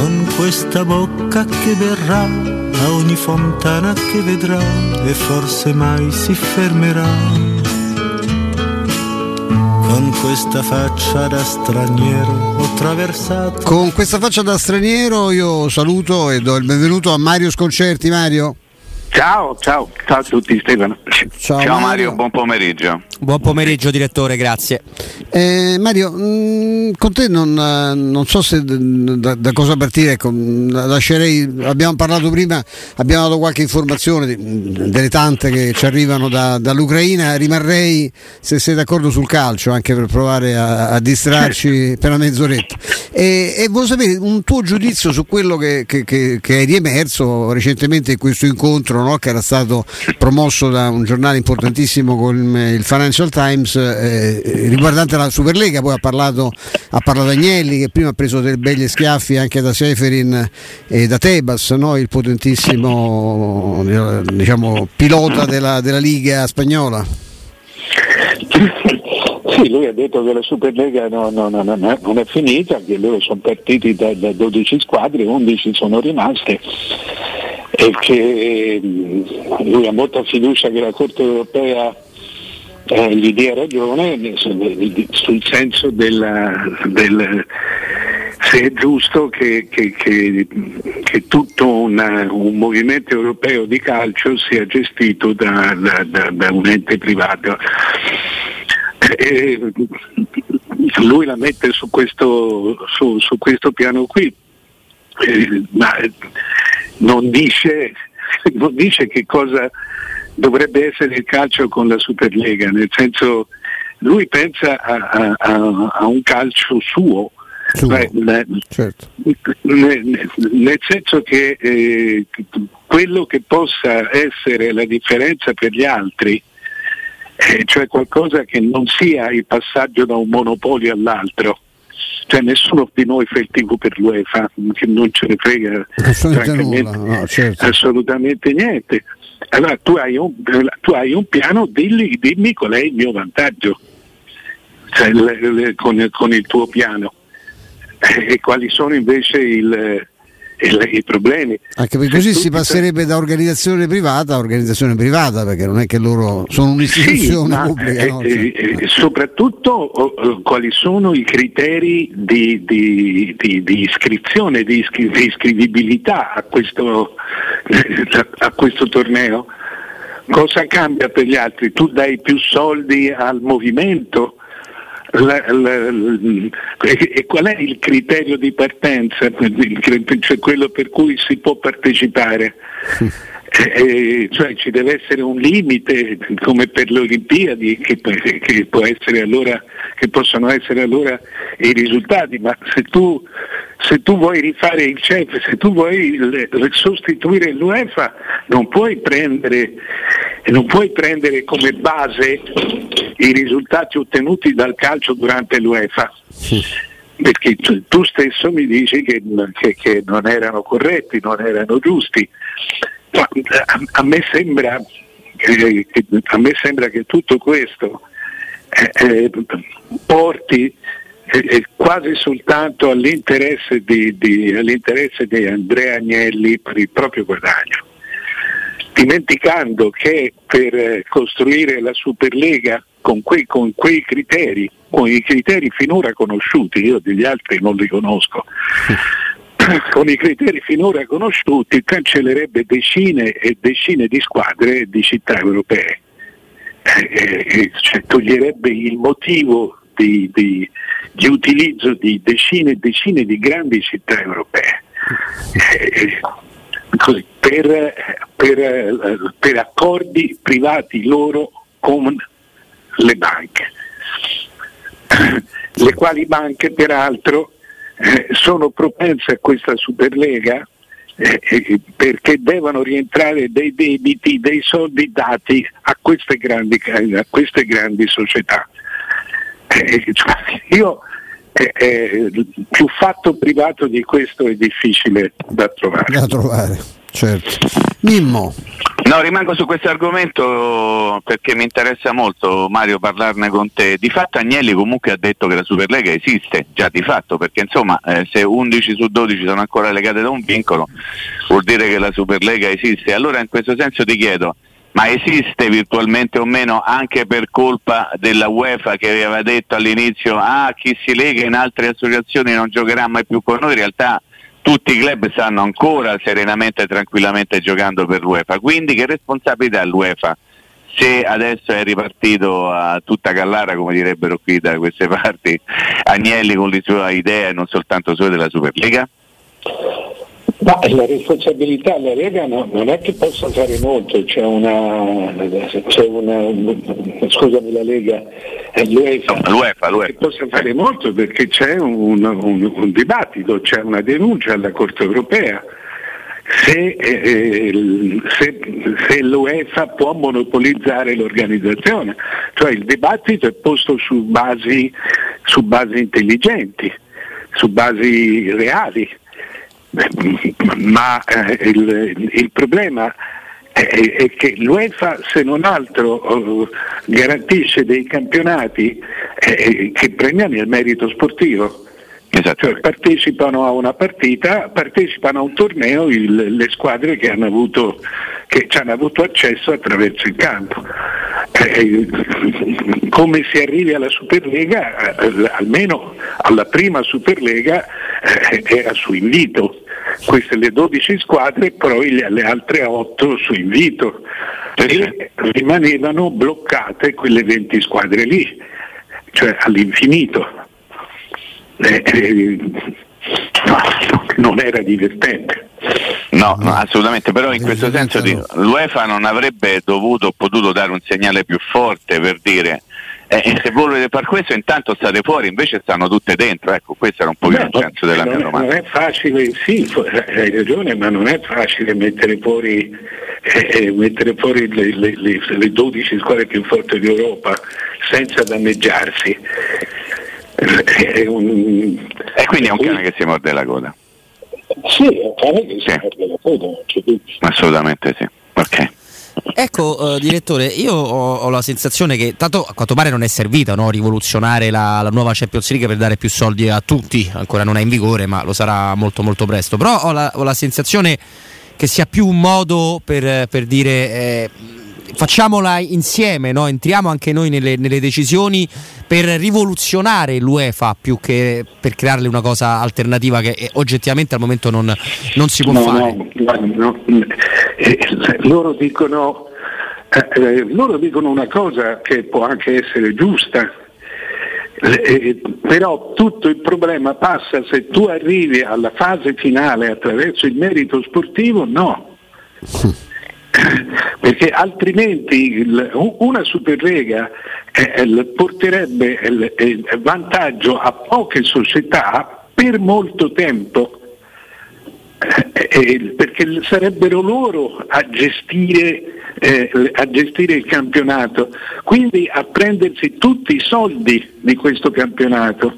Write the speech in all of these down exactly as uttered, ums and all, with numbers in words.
Con questa bocca che berrà a ogni fontana che vedrà e forse mai si fermerà. Con questa faccia da straniero ho attraversato. Con questa faccia da straniero io saluto e do il benvenuto a Mario Sconcerti. Mario. Ciao, ciao, ciao a tutti, Stefano. Ciao, ciao Mario. Mario, buon pomeriggio. Buon pomeriggio direttore, grazie. Eh, Mario, mh, con te non, non so se da, da cosa partire, ecco, lascerei, abbiamo parlato prima, abbiamo dato qualche informazione di, delle tante che ci arrivano da, dall'Ucraina, rimarrei, se sei d'accordo, sul calcio, anche per provare a, a distrarci per una mezz'oretta. E, e volevo sapere un tuo giudizio su quello che, che, che, che è riemerso recentemente in questo incontro, no? Che era stato promosso da un giornale importantissimo come il Financial Times, eh, riguardante la Superlega. Poi ha parlato ha parlato Agnelli, che prima ha preso dei belli schiaffi anche da Seferin e da Tebas, no? Il potentissimo, diciamo, pilota della, della Liga spagnola. Sì, lui ha detto che la Superlega no, no, no, no, no, non è finita, che loro sono partiti da, da dodici squadre, undici sono rimaste, e che lui ha molta fiducia che la Corte europea eh, gli dia ragione sul senso della, del se è giusto che, che, che, che tutto una, un movimento europeo di calcio sia gestito da, da, da, da un ente privato. E lui la mette su questo, su, su questo piano qui, eh, ma non dice, non dice che cosa dovrebbe essere il calcio con la Superlega, nel senso, lui pensa a, a, a un calcio suo, suo. Beh, certo. nel, nel senso che eh, quello che possa essere la differenza per gli altri, eh, cioè qualcosa che non sia il passaggio da un monopolio all'altro. Cioè nessuno di noi fa il tifo per l'UEFA, che non ce ne frega assolutamente, nulla. No, certo. assolutamente niente. Allora tu hai un, tu hai un piano, dilli, dimmi qual è il mio vantaggio, cioè, le, le, con, con il tuo piano, e quali sono invece il, il, i problemi. Anche perché così si passerebbe da organizzazione privata a organizzazione privata, perché non è che loro sono un'istituzione sì, pubblica. Eh, no? eh, eh, soprattutto oh, quali sono i criteri di, di, di, di iscrizione, di, iscri- di iscrivibilità a questo, a questo torneo? Cosa cambia per gli altri? Tu dai più soldi al movimento? La, la, la, e qual è il criterio di partenza, cioè quello per cui si può partecipare? Sì. E, cioè ci deve essere un limite come per le Olimpiadi, che, che può essere allora, che possono essere allora i risultati, ma se tu se tu vuoi rifare il C E F, se tu vuoi le, le sostituire l'UEFA, non puoi prendere non puoi prendere come base i risultati ottenuti dal calcio durante l'UEFA. Sì. Perché tu, tu stesso mi dici che, che, che non erano corretti, non erano giusti. A, a, me sembra, eh, a me sembra che tutto questo eh, eh, porti eh, quasi soltanto all'interesse di, di, all'interesse di Andrea Agnelli per il proprio guadagno, dimenticando che per eh, costruire la Superlega con quei, con quei criteri, con i criteri finora conosciuti, io degli altri non li conosco, con i criteri finora conosciuti cancellerebbe decine e decine di squadre di città europee, eh, eh, cioè, toglierebbe il motivo di, di, di utilizzo di decine e decine di grandi città europee, eh, così, per, per, per accordi privati loro con le banche, le quali banche peraltro Eh, sono propense a questa Superlega eh, eh, perché devono rientrare dei debiti, dei soldi dati a queste grandi, a queste grandi società. Eh, cioè, io eh, eh, più fatto privato di questo è difficile da trovare. Da trovare, certo. Mimmo. No, rimango su questo argomento perché mi interessa molto, Mario, parlarne con te. Di fatto Agnelli comunque ha detto che la Superlega esiste, già di fatto, perché insomma eh, se undici su dodici sono ancora legate da un vincolo vuol dire che la Superlega esiste. Allora in questo senso ti chiedo, ma esiste virtualmente o meno anche per colpa della UEFA, che aveva detto all'inizio ah chi si lega in altre associazioni non giocherà mai più con noi? In realtà tutti i club stanno ancora serenamente e tranquillamente giocando per l'UEFA, quindi che responsabilità ha l'UEFA se adesso è ripartito a tutta Callara, come direbbero qui da queste parti, Agnelli con le sue idee e non soltanto sue della Superlega? Ma la responsabilità della Lega no, non è che possa fare molto, c'è una, c'è una scusami la Lega, l'UEFA, no, l'UEFA, l'UEFA. Che possa fare molto perché c'è un, un, un dibattito, c'è una denuncia alla Corte Europea, se, eh, se, se l'UEFA può monopolizzare l'organizzazione, cioè il dibattito è posto su basi, su basi intelligenti, su basi reali. Ma eh, il, il problema è, è che l'UEFA se non altro eh, garantisce dei campionati eh, che premiano il merito sportivo, cioè partecipano a una partita, partecipano a un torneo il, le squadre che hanno avuto, che ci hanno avuto accesso attraverso il campo. Eh, come si arrivi alla Superlega, eh, almeno alla prima Superlega eh, era su invito, queste le dodici squadre, poi le altre otto su invito, e rimanevano bloccate quelle venti squadre lì, cioè all'infinito. Eh, eh, no, non era divertente. No, no, assolutamente, però in questo senso di, l'UEFA non avrebbe dovuto o potuto dare un segnale più forte per dire eh, se volete far questo intanto state fuori, invece stanno tutte dentro, ecco, questo era un pochino il senso della mia domanda. Non è facile, sì, hai ragione, ma non è facile mettere fuori, eh, mettere fuori le, le, le, le dodici squadre più forti d'Europa senza danneggiarsi. È un... e quindi è un cane che si morde la coda. Sì, è un cane che si sì. morde la coda. Assolutamente sì. Ok. Ecco, eh, direttore, io ho, ho la sensazione che tanto a quanto pare non è servita, no, rivoluzionare la, la nuova Champions League per dare più soldi a tutti. Ancora non è in vigore, ma lo sarà molto molto presto. Però ho la, ho la sensazione che sia più un modo per, per dire... Eh, facciamola insieme, no? Entriamo anche noi nelle, nelle decisioni per rivoluzionare l'UEFA più che per crearle una cosa alternativa che oggettivamente al momento non, non si può no, fare. No, no, no. Eh, loro dicono eh, loro dicono una cosa che può anche essere giusta, eh, però tutto il problema passa se tu arrivi alla fase finale attraverso il merito sportivo, no. Sì. Perché altrimenti una Superlega porterebbe vantaggio a poche società per molto tempo, perché sarebbero loro a gestire, a gestire il campionato, quindi a prendersi tutti i soldi di questo campionato.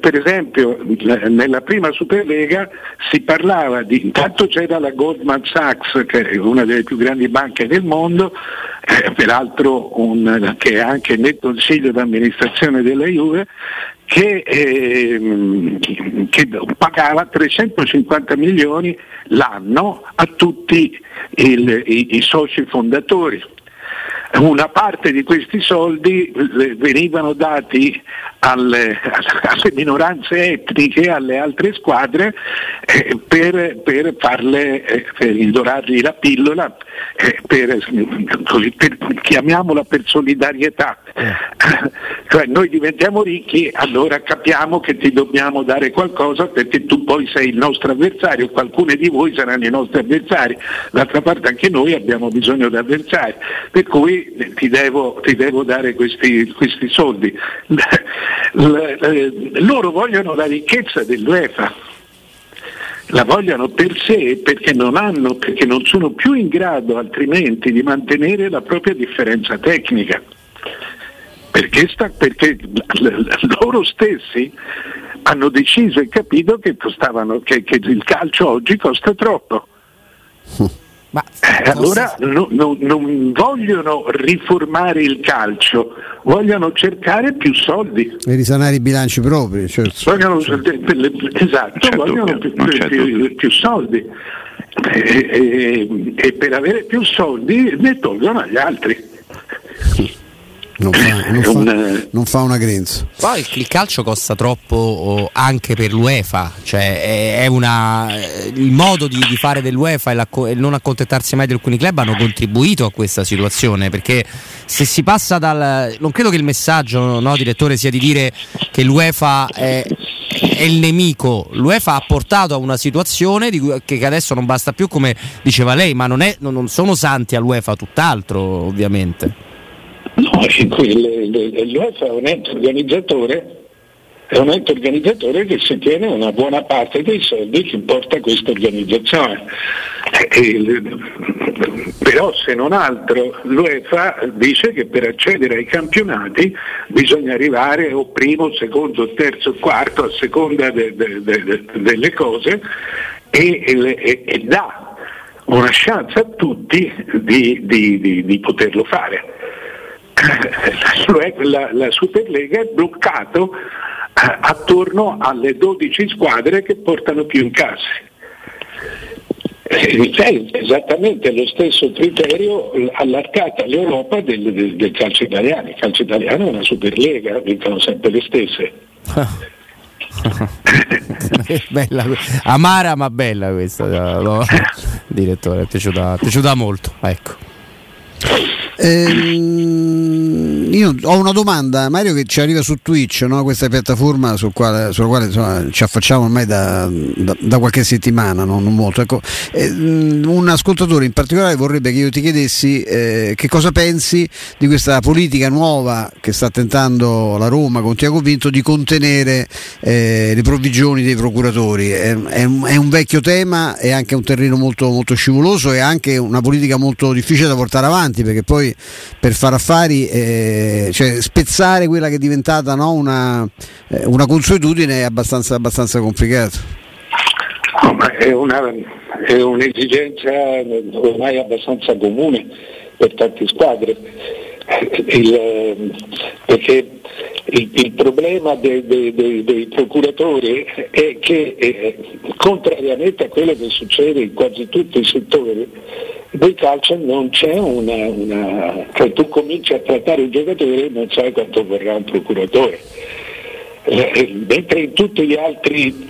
Per esempio nella prima Superlega si parlava di, intanto c'era la Goldman Sachs, che è una delle più grandi banche del mondo, eh, peraltro un, che è anche nel consiglio d'amministrazione della Juve, che, eh, che pagava trecentocinquanta milioni l'anno a tutti il, i, i soci fondatori. Una parte di questi soldi venivano dati alle, alle minoranze etniche, alle altre squadre eh, per, per farle, eh, per indorargli la pillola, eh, per, così, per, chiamiamola per solidarietà. Eh. Cioè noi diventiamo ricchi, allora capiamo che ti dobbiamo dare qualcosa perché tu poi sei il nostro avversario, qualcuno di voi saranno i nostri avversari, d'altra parte anche noi abbiamo bisogno di avversari, per cui Ti devo, ti devo dare questi, questi soldi. Loro vogliono la ricchezza dell'UEFA, la vogliono per sé, perché non hanno, perché non sono più in grado altrimenti di mantenere la propria differenza tecnica, perché, sta, perché loro stessi hanno deciso e capito che costavano, che, che il calcio oggi costa troppo. Ma, eh, allora no, no, non vogliono riformare il calcio, vogliono cercare più soldi e risanare i bilanci propri, certo. Vogliono, certo. Esatto, vogliono più, più, più soldi e, e, e per avere più soldi ne tolgono agli altri. Non fa, non, fa, non fa una grenza. Poi il calcio costa troppo anche per l'UEFA, cioè è una, il modo di, di fare dell'UEFA e, la, e non accontentarsi mai di alcuni club hanno contribuito a questa situazione, perché se si passa dal, non credo che il messaggio, no, direttore, sia di dire che l'UEFA è, è il nemico. L'UEFA ha portato a una situazione di cui, che adesso non basta più, come diceva lei, ma non, è, non sono santi all'UEFA, tutt'altro ovviamente. No, l'UEFA è un ente organizzatore, è un ente organizzatore che si tiene una buona parte dei soldi che porta questa organizzazione. E, però se non altro l'UEFA dice che per accedere ai campionati bisogna arrivare o primo, secondo, terzo, quarto, a seconda de, de, de, de, delle cose e, e, e dà una chance a tutti di, di, di, di poterlo fare. La, la Superlega è bloccato eh, attorno alle dodici squadre che portano più incassi. È esattamente lo stesso criterio allargato all'Europa del, del, del calcio italiano. Il calcio italiano è una Superlega, vincono sempre le stesse. Bella, amara ma bella questa, no? Direttore, è piaciuta, è piaciuta molto, ecco. Eh, io ho una domanda, Mario, che ci arriva su Twitch, no? Questa piattaforma sul quale, sulla quale insomma, ci affacciamo ormai da, da, da qualche settimana, no? Non molto, ecco. Eh, un ascoltatore in particolare vorrebbe che io ti chiedessi eh, che cosa pensi di questa politica nuova che sta tentando la Roma con Tiago Vinto di contenere eh, le provvigioni dei procuratori. È, è, un, è un vecchio tema, è anche un terreno molto, molto scivoloso, è anche una politica molto difficile da portare avanti, perché poi per fare affari, eh, cioè spezzare quella che è diventata, no, una, eh, una consuetudine è abbastanza, abbastanza complicato. No, ma è, una, è un'esigenza ormai abbastanza comune per tante squadre, il, perché il, il problema dei, dei, dei, dei procuratori è che, eh, contrariamente a quello che succede in quasi tutti i settori del calcio, non c'è una, una... cioè tu cominci a trattare un giocatore e non sai quanto vorrà un procuratore, mentre in tutti gli altri,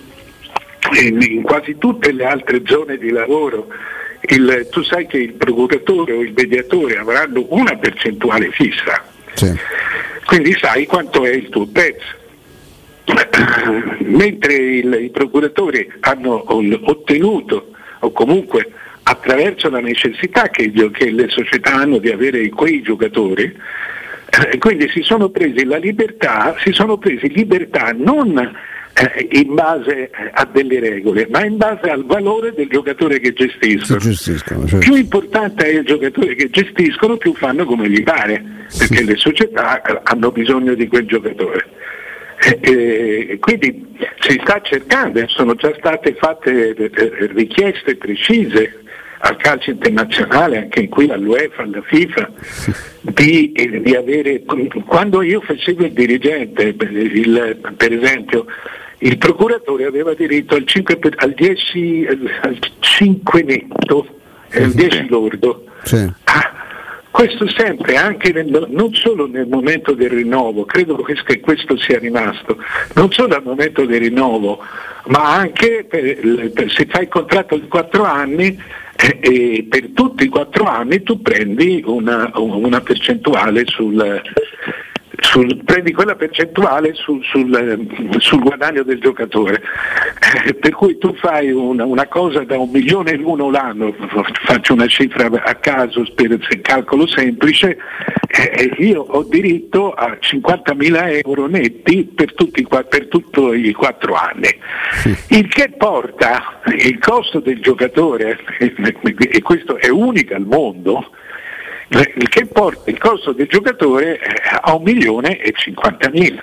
in quasi tutte le altre zone di lavoro il, tu sai che il procuratore o il mediatore avranno una percentuale fissa, sì. Quindi sai quanto è il tuo pezzo, mentre il, i procuratori hanno ottenuto, o comunque attraverso la necessità che, che le società hanno di avere quei giocatori, eh, quindi si sono presi la libertà, si sono presi libertà non eh, in base a delle regole, ma in base al valore del giocatore che gestiscono. gestiscono certo. Più importante è il giocatore che gestiscono, più fanno come gli pare, perché sì, le società hanno bisogno di quel giocatore. Eh, quindi si sta cercando, sono già state fatte richieste precise al calcio internazionale, anche qui all'UEFA, alla FIFA, di, di avere, quando io facevo il dirigente, per, il, per esempio, il procuratore aveva diritto al cinque, al dieci, al cinque netto, al dieci lordo. Sì. Ah, questo sempre, anche nel, non solo nel momento del rinnovo, credo che questo sia rimasto, non solo al momento del rinnovo, ma anche per, per, se fai il contratto di quattro anni, eh, eh, per tutti i quattro anni tu prendi una, una percentuale sul, sul prendi quella percentuale sul, sul, sul guadagno del giocatore, eh, per cui tu fai una, una cosa da un milione e uno l'anno, faccio una cifra a caso per calcolo semplice, eh, io ho diritto a cinquantamila euro netti per, tutti, per tutto i quattro anni, il che porta il costo del giocatore, e questo è unico al mondo, il che porta il costo del giocatore a un milione e cinquantamila.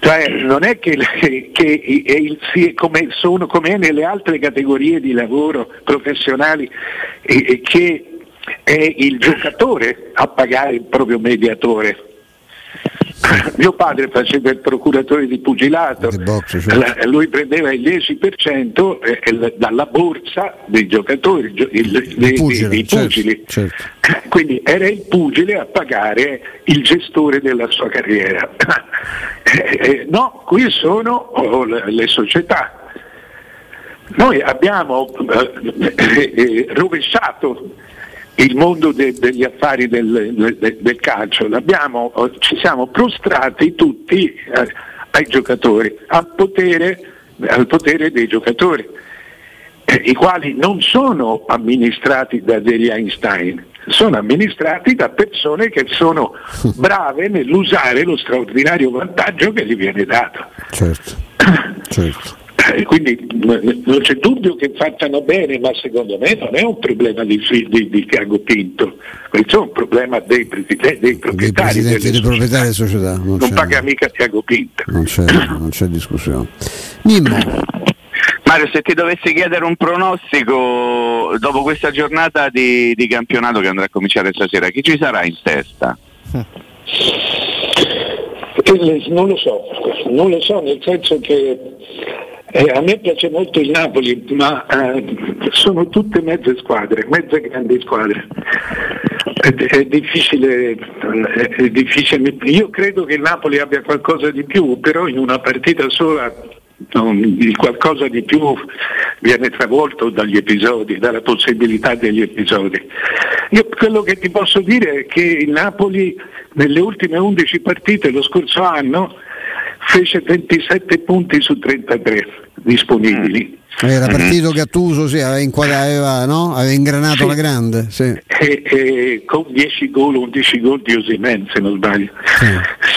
Cioè non è che, che è il, come, sono, come è nelle altre categorie di lavoro professionali, eh, che è il giocatore a pagare il proprio mediatore. Mio padre faceva il procuratore di pugilato, boxe, cioè. La, lui prendeva il dieci per cento eh, il, dalla borsa dei giocatori, il, il, il pugile, dei, dei pugili, certo, certo. Quindi era il pugile a pagare il gestore della sua carriera. eh, eh, no, qui sono oh, le, le società. Noi abbiamo eh, eh, rovesciato il mondo de, degli affari del, de, del calcio, l'abbiamo, ci siamo prostrati tutti eh, ai giocatori, al potere, al potere dei giocatori, eh, i quali non sono amministrati da degli Einstein, sono amministrati da persone che sono brave nell'usare lo straordinario vantaggio che gli viene dato. Certo, certo. Quindi non c'è dubbio che facciano bene, ma secondo me non è un problema di, di, di Tiago Vinto, questo è un problema dei, preside, dei proprietari dei delle società. Delle società. Non, non paga mica Tiago Vinto. Non c'è, non c'è discussione. Nimmo. Mario, se ti dovessi chiedere un pronostico dopo questa giornata di, di campionato che andrà a cominciare stasera, chi ci sarà in testa? Non lo so, non lo so nel senso che Eh, a me piace molto il Napoli, ma eh, sono tutte mezze squadre, mezze grandi squadre. È, è difficile, è difficile. Io credo che il Napoli abbia qualcosa di più, però in una partita sola non, il qualcosa di più viene travolto dagli episodi, dalla possibilità degli episodi. Io quello che ti posso dire è che il Napoli nelle ultime undici partite lo scorso anno fece ventisette punti su trentatré disponibili. Era partito Gattuso, sì, aveva, inquadrava, no? Aveva ingranato, sì, la grande, sì. E, e, con dieci gol, undici gol di Osimhen se non sbaglio, sì.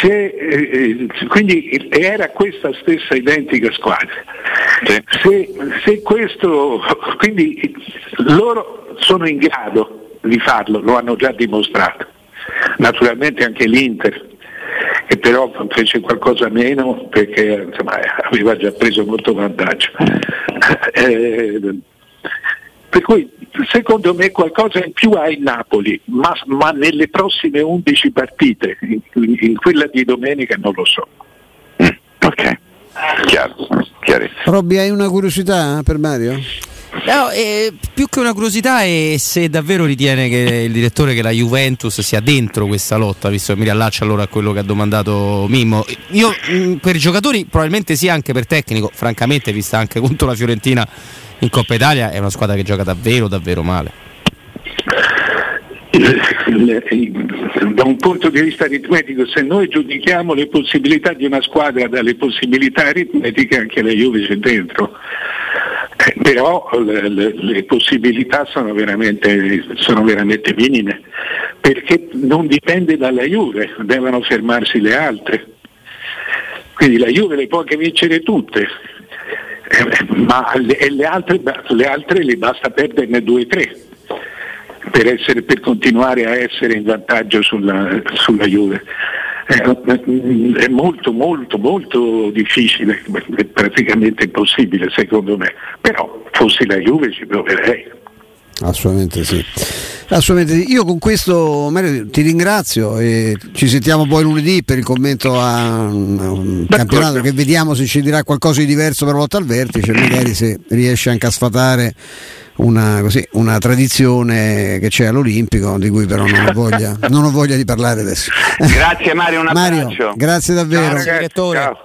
Se, eh, quindi era questa stessa identica squadra, sì. se, se questo, quindi loro sono in grado di farlo, lo hanno già dimostrato, naturalmente anche l'Inter, che però fece qualcosa meno perché insomma aveva già preso molto vantaggio, eh, per cui secondo me qualcosa in più ha il Napoli, ma, ma nelle prossime undici partite, in, in quella di domenica non lo so. mm, ok, chiaro, chiarissimo. Robby, hai una curiosità per Mario? No, eh, più che una curiosità è se davvero ritiene che il direttore, che la Juventus sia dentro questa lotta, visto che mi riallaccio allora a quello che ha domandato Mimmo. Io mh, per i giocatori probabilmente sì, anche per tecnico, francamente, vista anche contro la Fiorentina in Coppa Italia, è una squadra che gioca davvero davvero male. Da un punto di vista aritmetico, se noi giudichiamo le possibilità di una squadra dalle possibilità aritmetiche, anche la Juve c'è dentro. Eh, però le, le, le possibilità sono veramente, sono veramente minime, perché non dipende dalla Juve, devono fermarsi le altre, quindi la Juve le può anche vincere tutte, eh, ma le, e le, altre, le altre le basta perderne due o tre per, essere, per continuare a essere in vantaggio sulla, sulla Juve. È molto molto molto difficile, praticamente impossibile secondo me, però fossi la Juve ci proverei. Assolutamente sì, assolutamente sì. Io con questo, Mario, ti ringrazio e ci sentiamo poi lunedì per il commento a um, campionato, che vediamo se ci dirà qualcosa di diverso per la lotta al vertice, magari se riesce anche a sfatare Una, così, una tradizione che c'è all'Olimpico, di cui però non ho voglia, non ho voglia di parlare adesso. Grazie Mario, un abbraccio. Mario, grazie davvero. Ciao, ragazzi, direttore. Ciao.